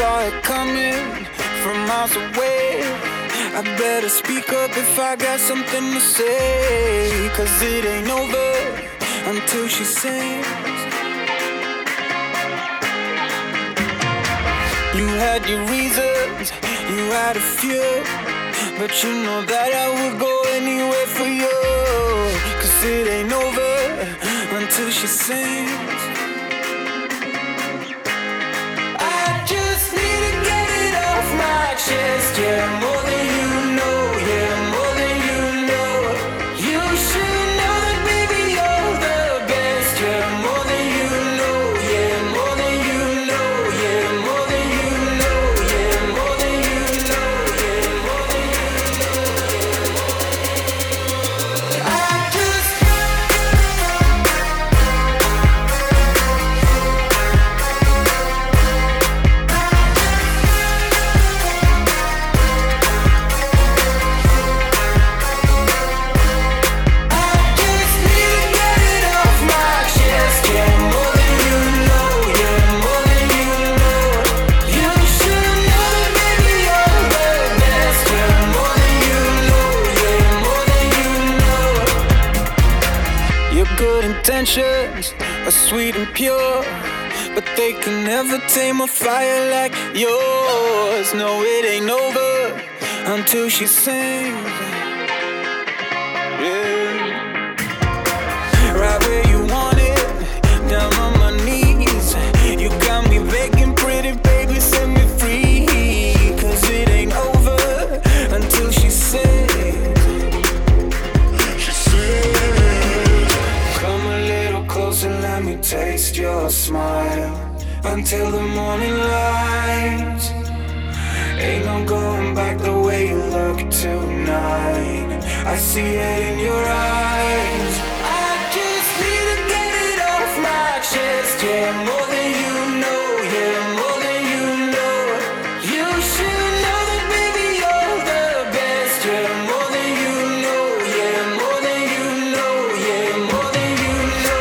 saw it coming from miles away. I better speak up if I got something to say, 'cause it ain't over until she sings. You had your reasons, you had a few, but you know that I would go anywhere for you, 'cause it ain't over until she sings. Just, yeah, more than you know, yeah, more than you know. You should know that, baby, you're the best. Yeah, more than you know, yeah, more than you know, yeah, more than you know, yeah, more than you know, yeah, more than you know, yeah. I just intentions are sweet and pure, but they can never tame a fire like yours. No, it ain't over until she sings. Yeah. Right where you want it, down on my knees. You got me begging, pretty baby, set me free. 'Cause it ain't over until she sings. Let me taste your smile until the morning light. Ain't no going back the way you look tonight. I see it in your eyes. I just need to get it off my chest. Yeah, more than you know. Yeah, more than you know. You should know that, baby, you're the best. Yeah, more than you know. Yeah, more than you know. Yeah, more than you know.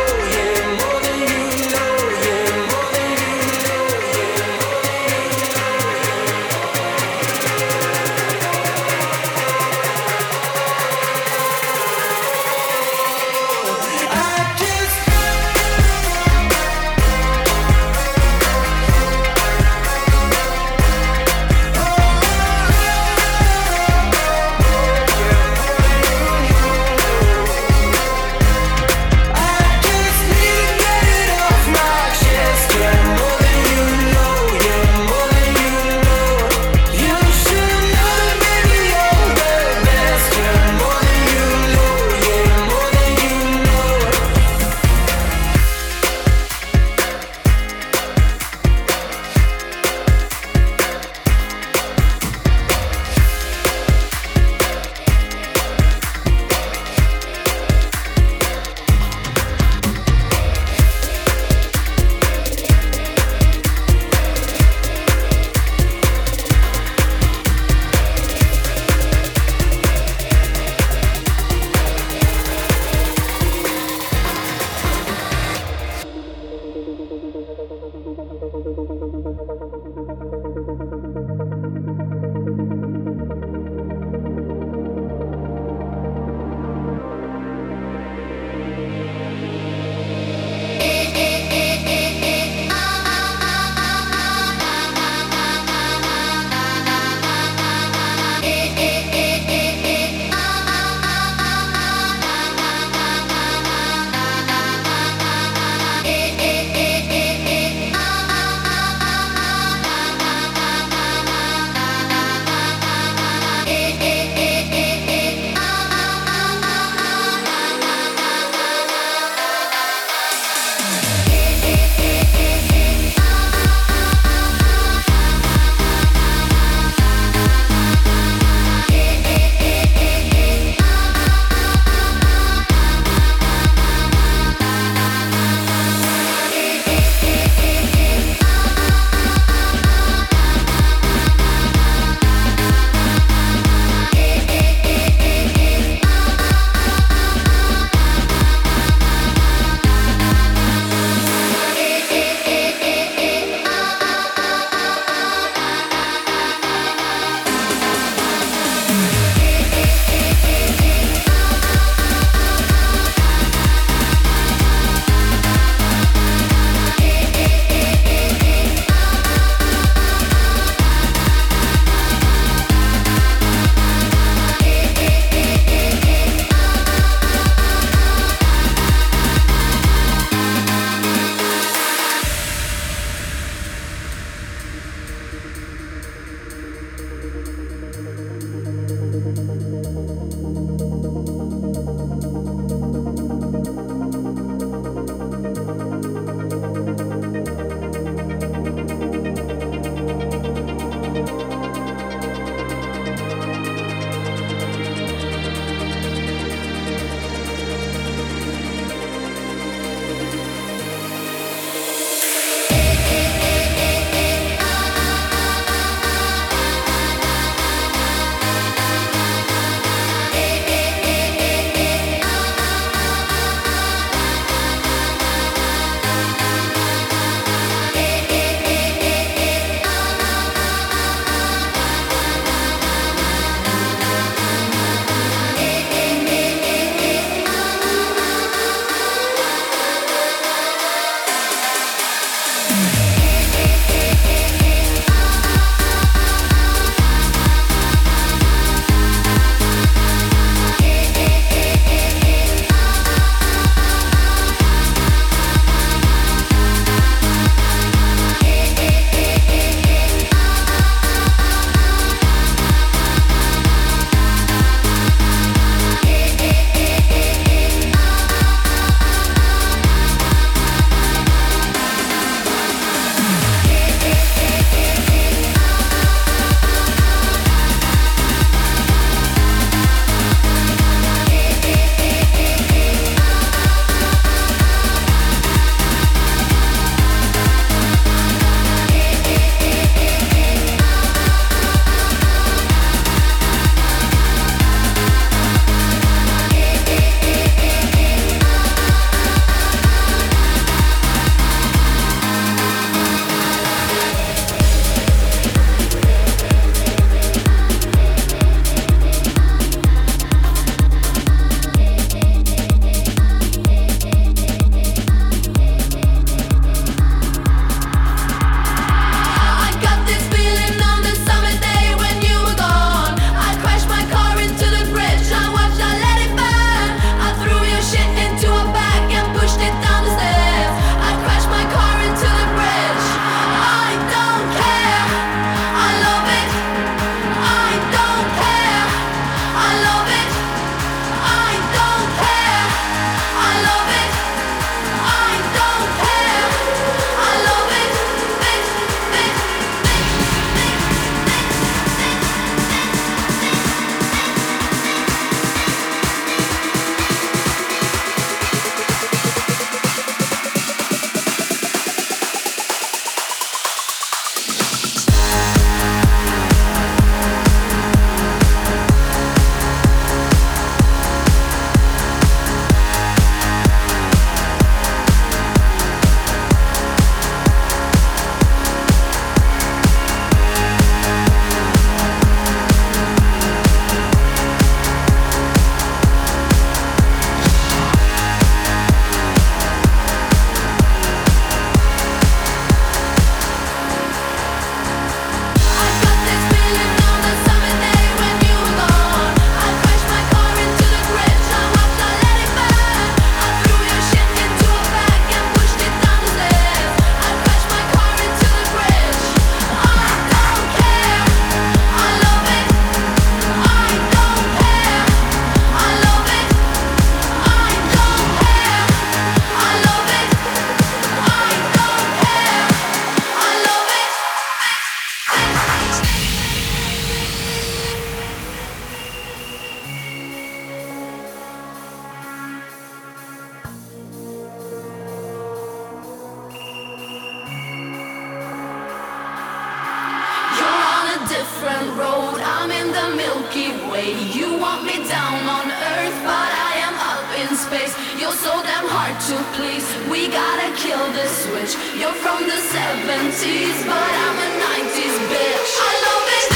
down on earth, but I am up in space. You're so damn hard to please. We gotta kill this switch. You're from the 70s, but I'm a 90s bitch. I love it.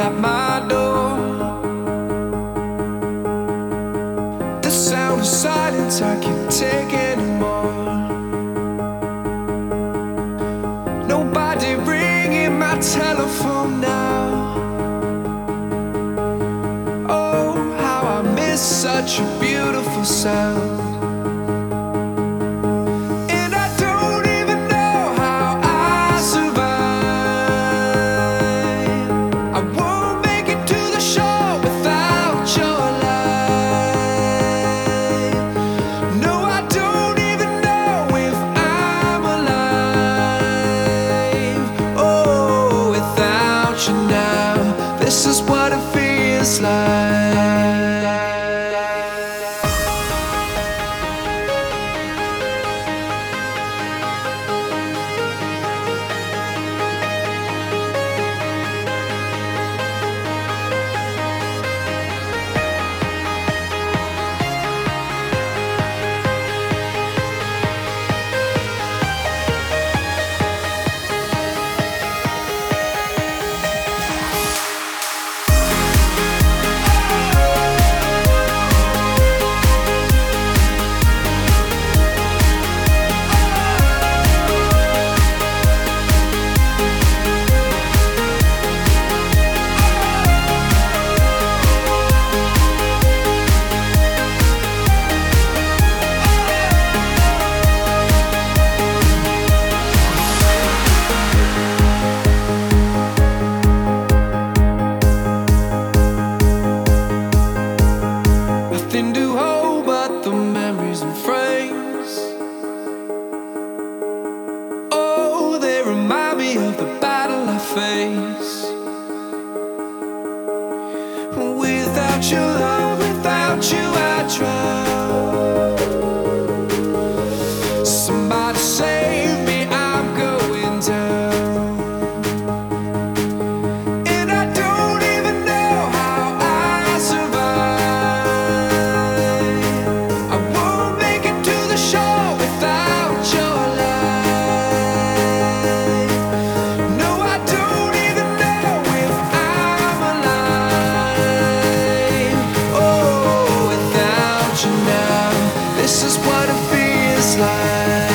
at my door. The sound of silence, I can't take anymore. Nobody ringing my telephone now. Oh, how I miss such a beautiful sound. This is what it feels like. Remind me of the battle I face. Without your love, without you, I drown. Somebody save me, I'm going down. And I don't even know how I survive. I won't make it to the shore without your love. This is what it feels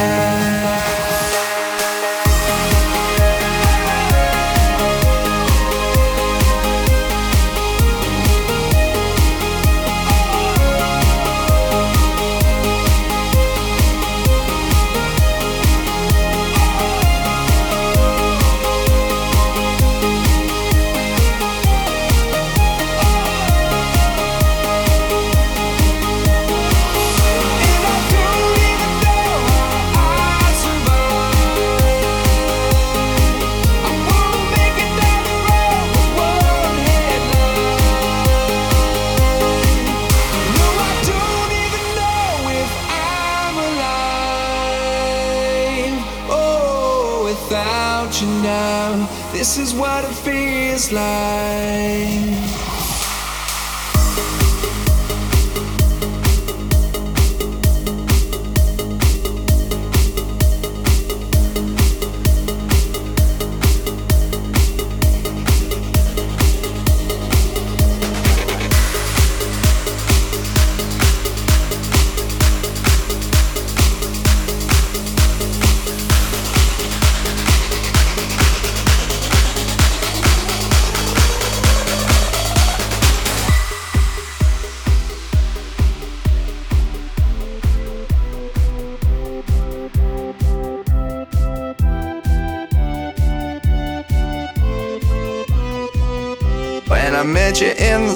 like. Without you now, this is what it feels like. I met you in the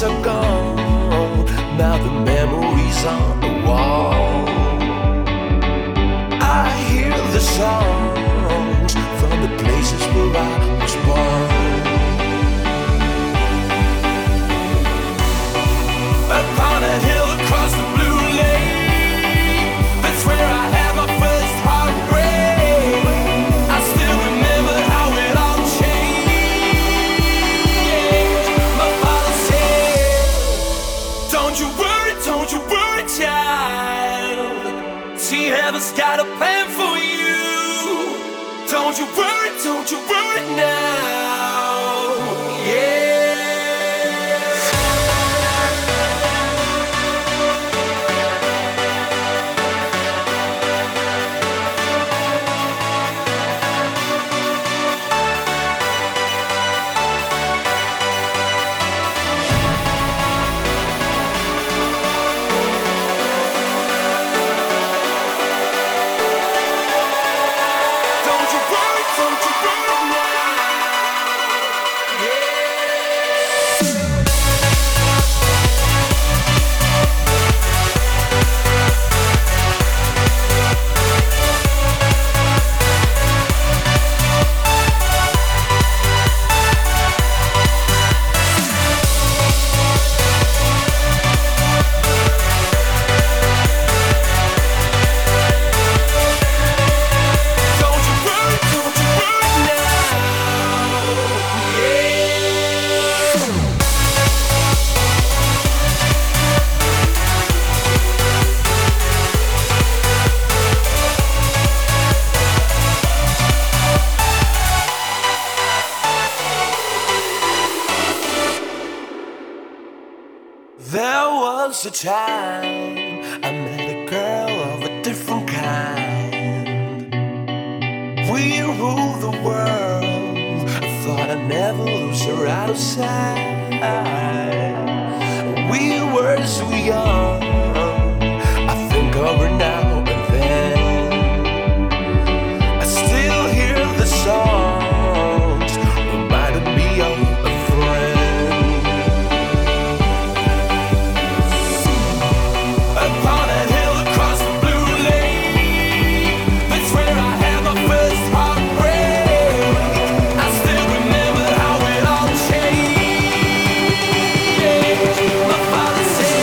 days are gone. Now the memories on the wall. I hear the songs from the places where I was born. Upon a hill across the blue lake, that's where I had my first heartbreak. I still remember how it all changed. My father said, don't you worry, child. See, heaven's got a plan for you. Don't you worry now. Yeah. Time I met a girl of a different kind. We ruled the world. I thought I'd never lose her out of sight. We were so young. I think of her now and then. I still hear the songs. Reminded me of a friend. My father said,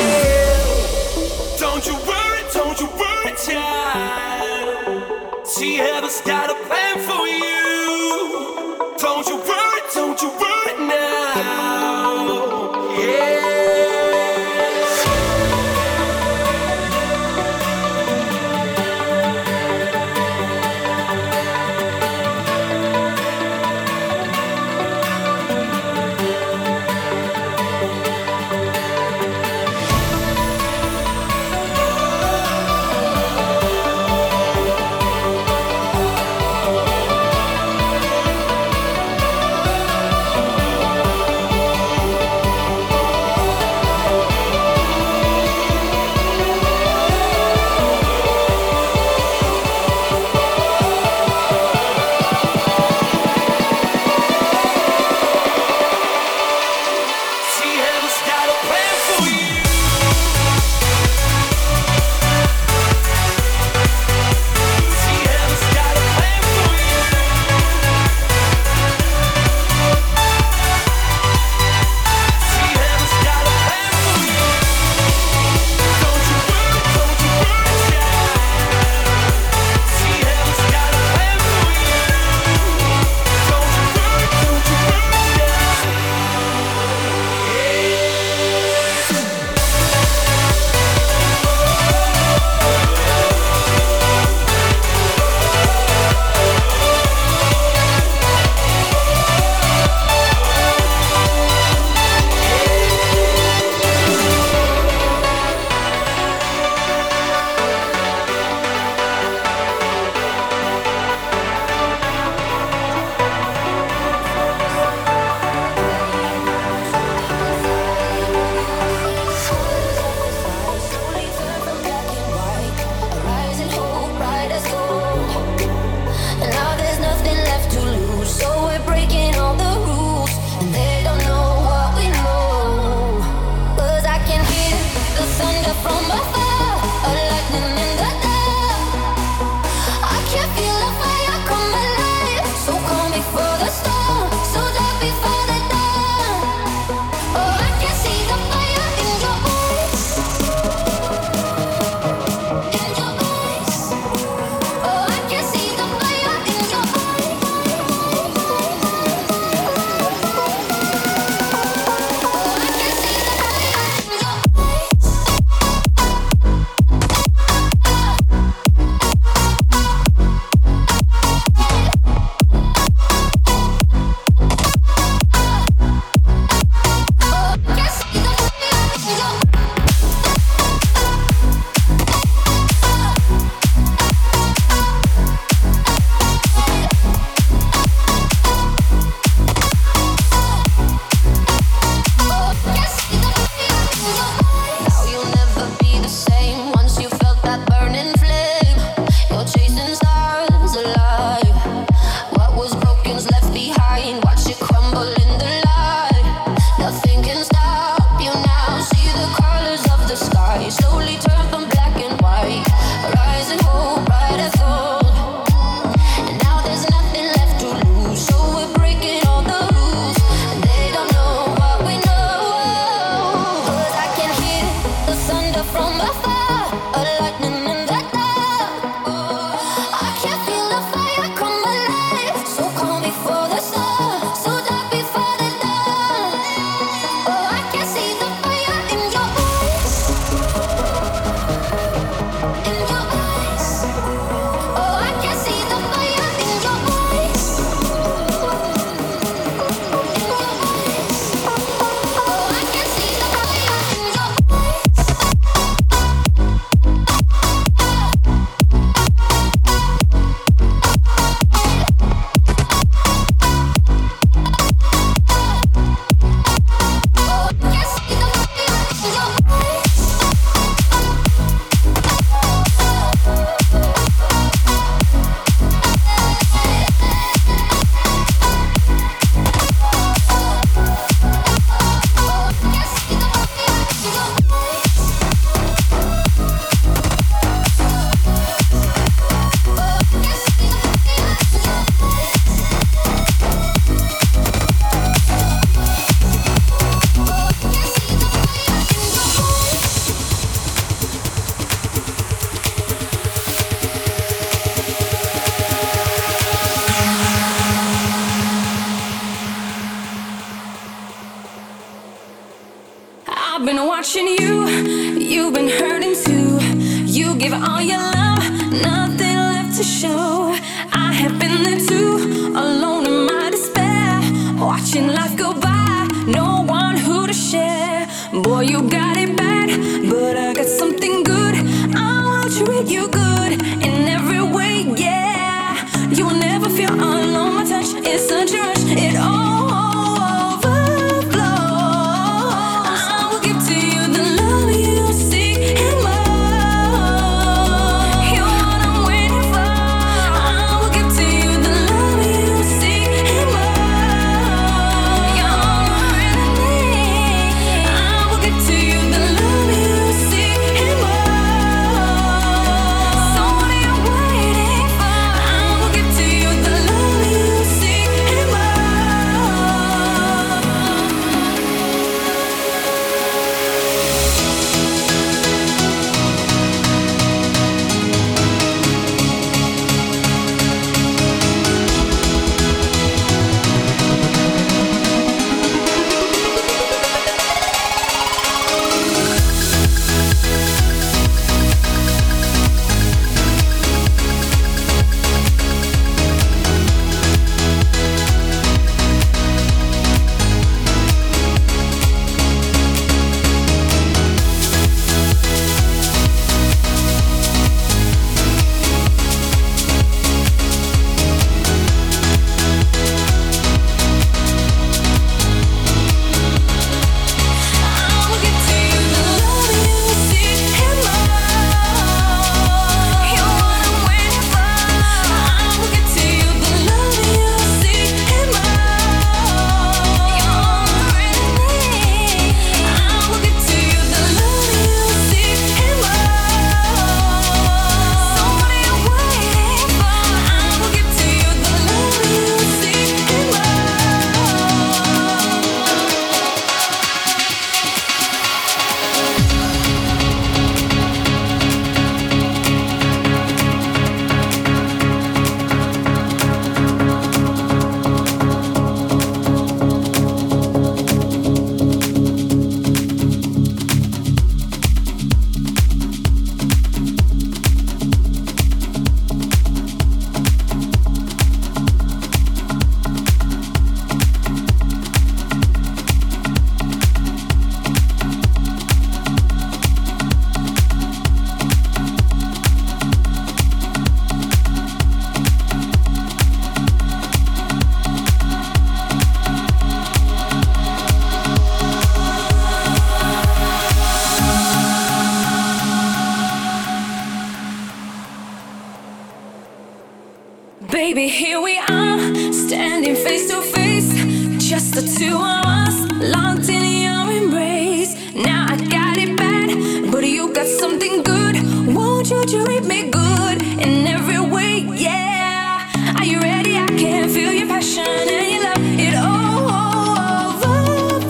Locked in your embrace. Now I got it bad, but you got something good. Won't you treat me good in every way? Yeah. Are you ready? I can feel your passion and your love. It all overflows.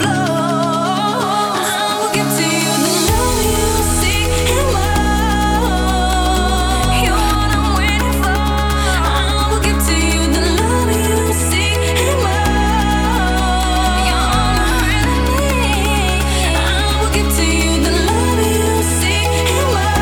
I will give to you the love you seek and love. You're what I'm waiting for. I will give to you the love you seek and love. You're all I really need. I will give to you the love you seek and love.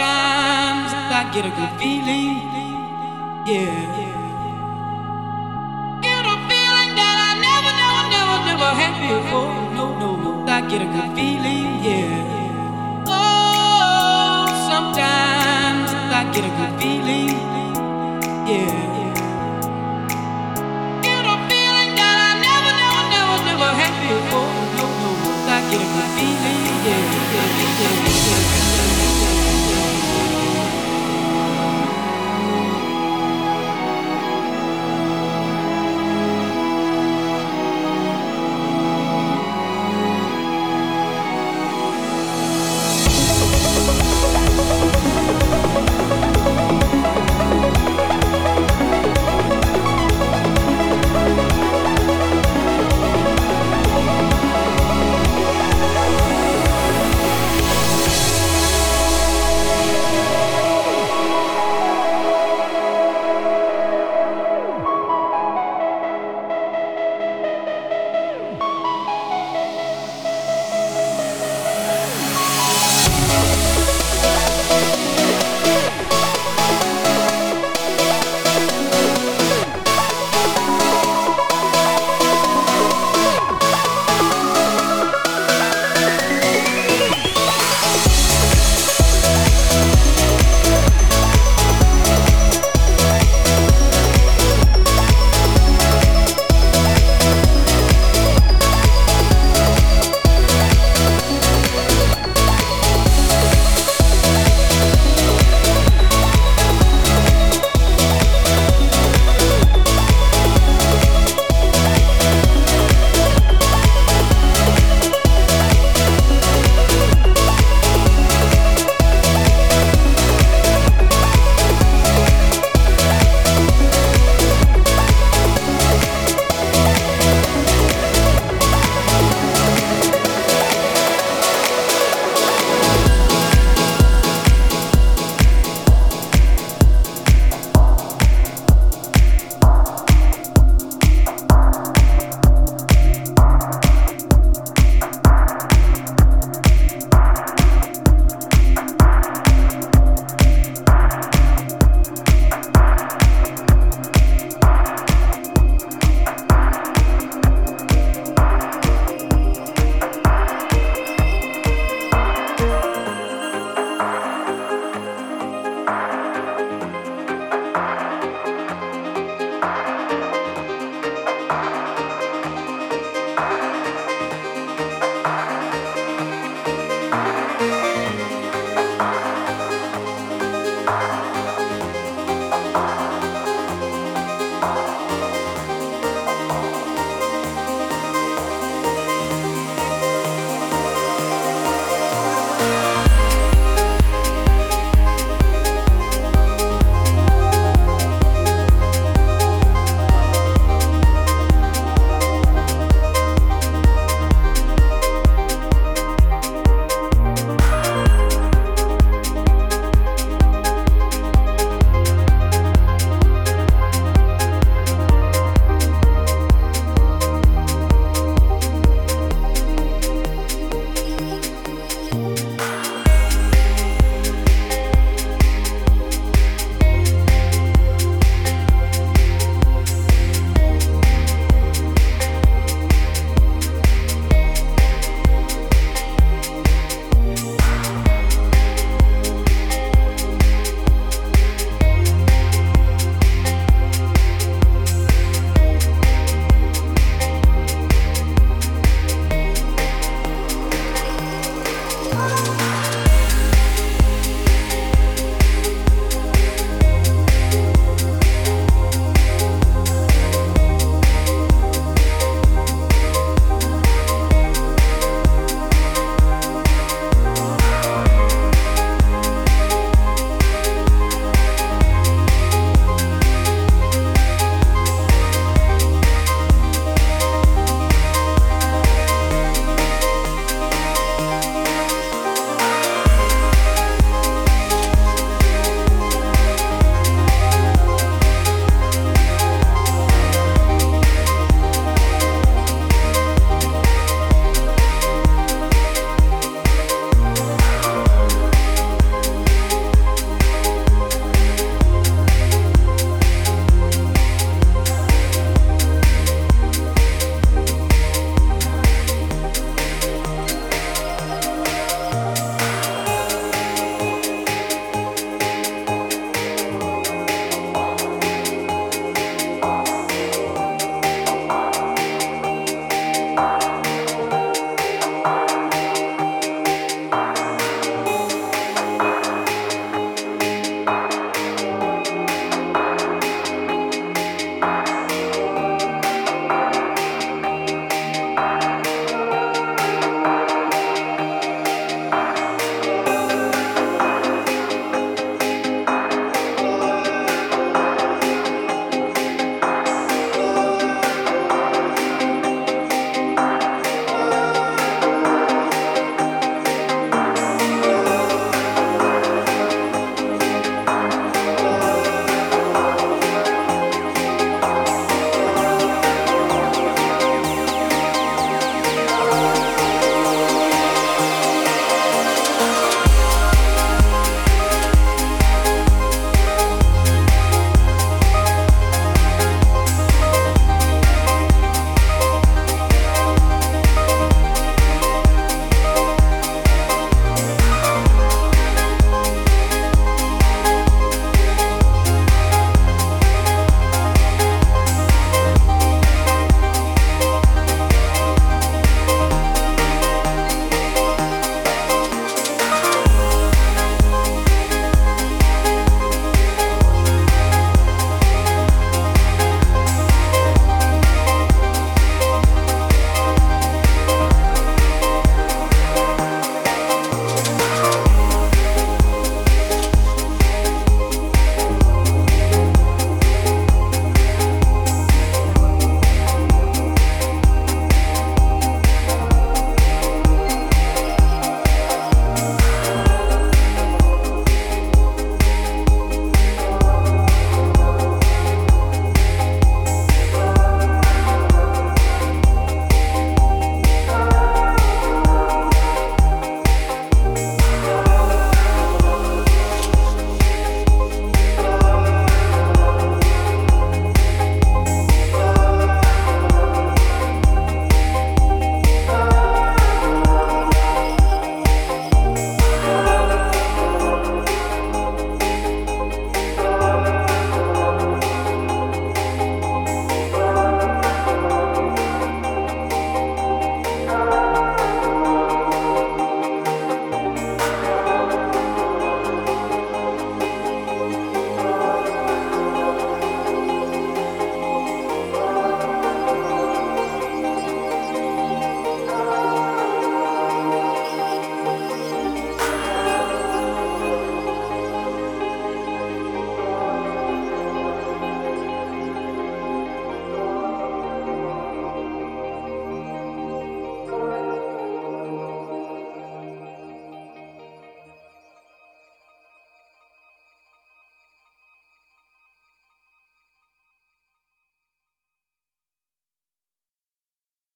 sometimes I get a good feeling, yeah. Get a feeling that I never had before. No, I get a good feeling, yeah. Oh, sometimes I get a good feeling, yeah.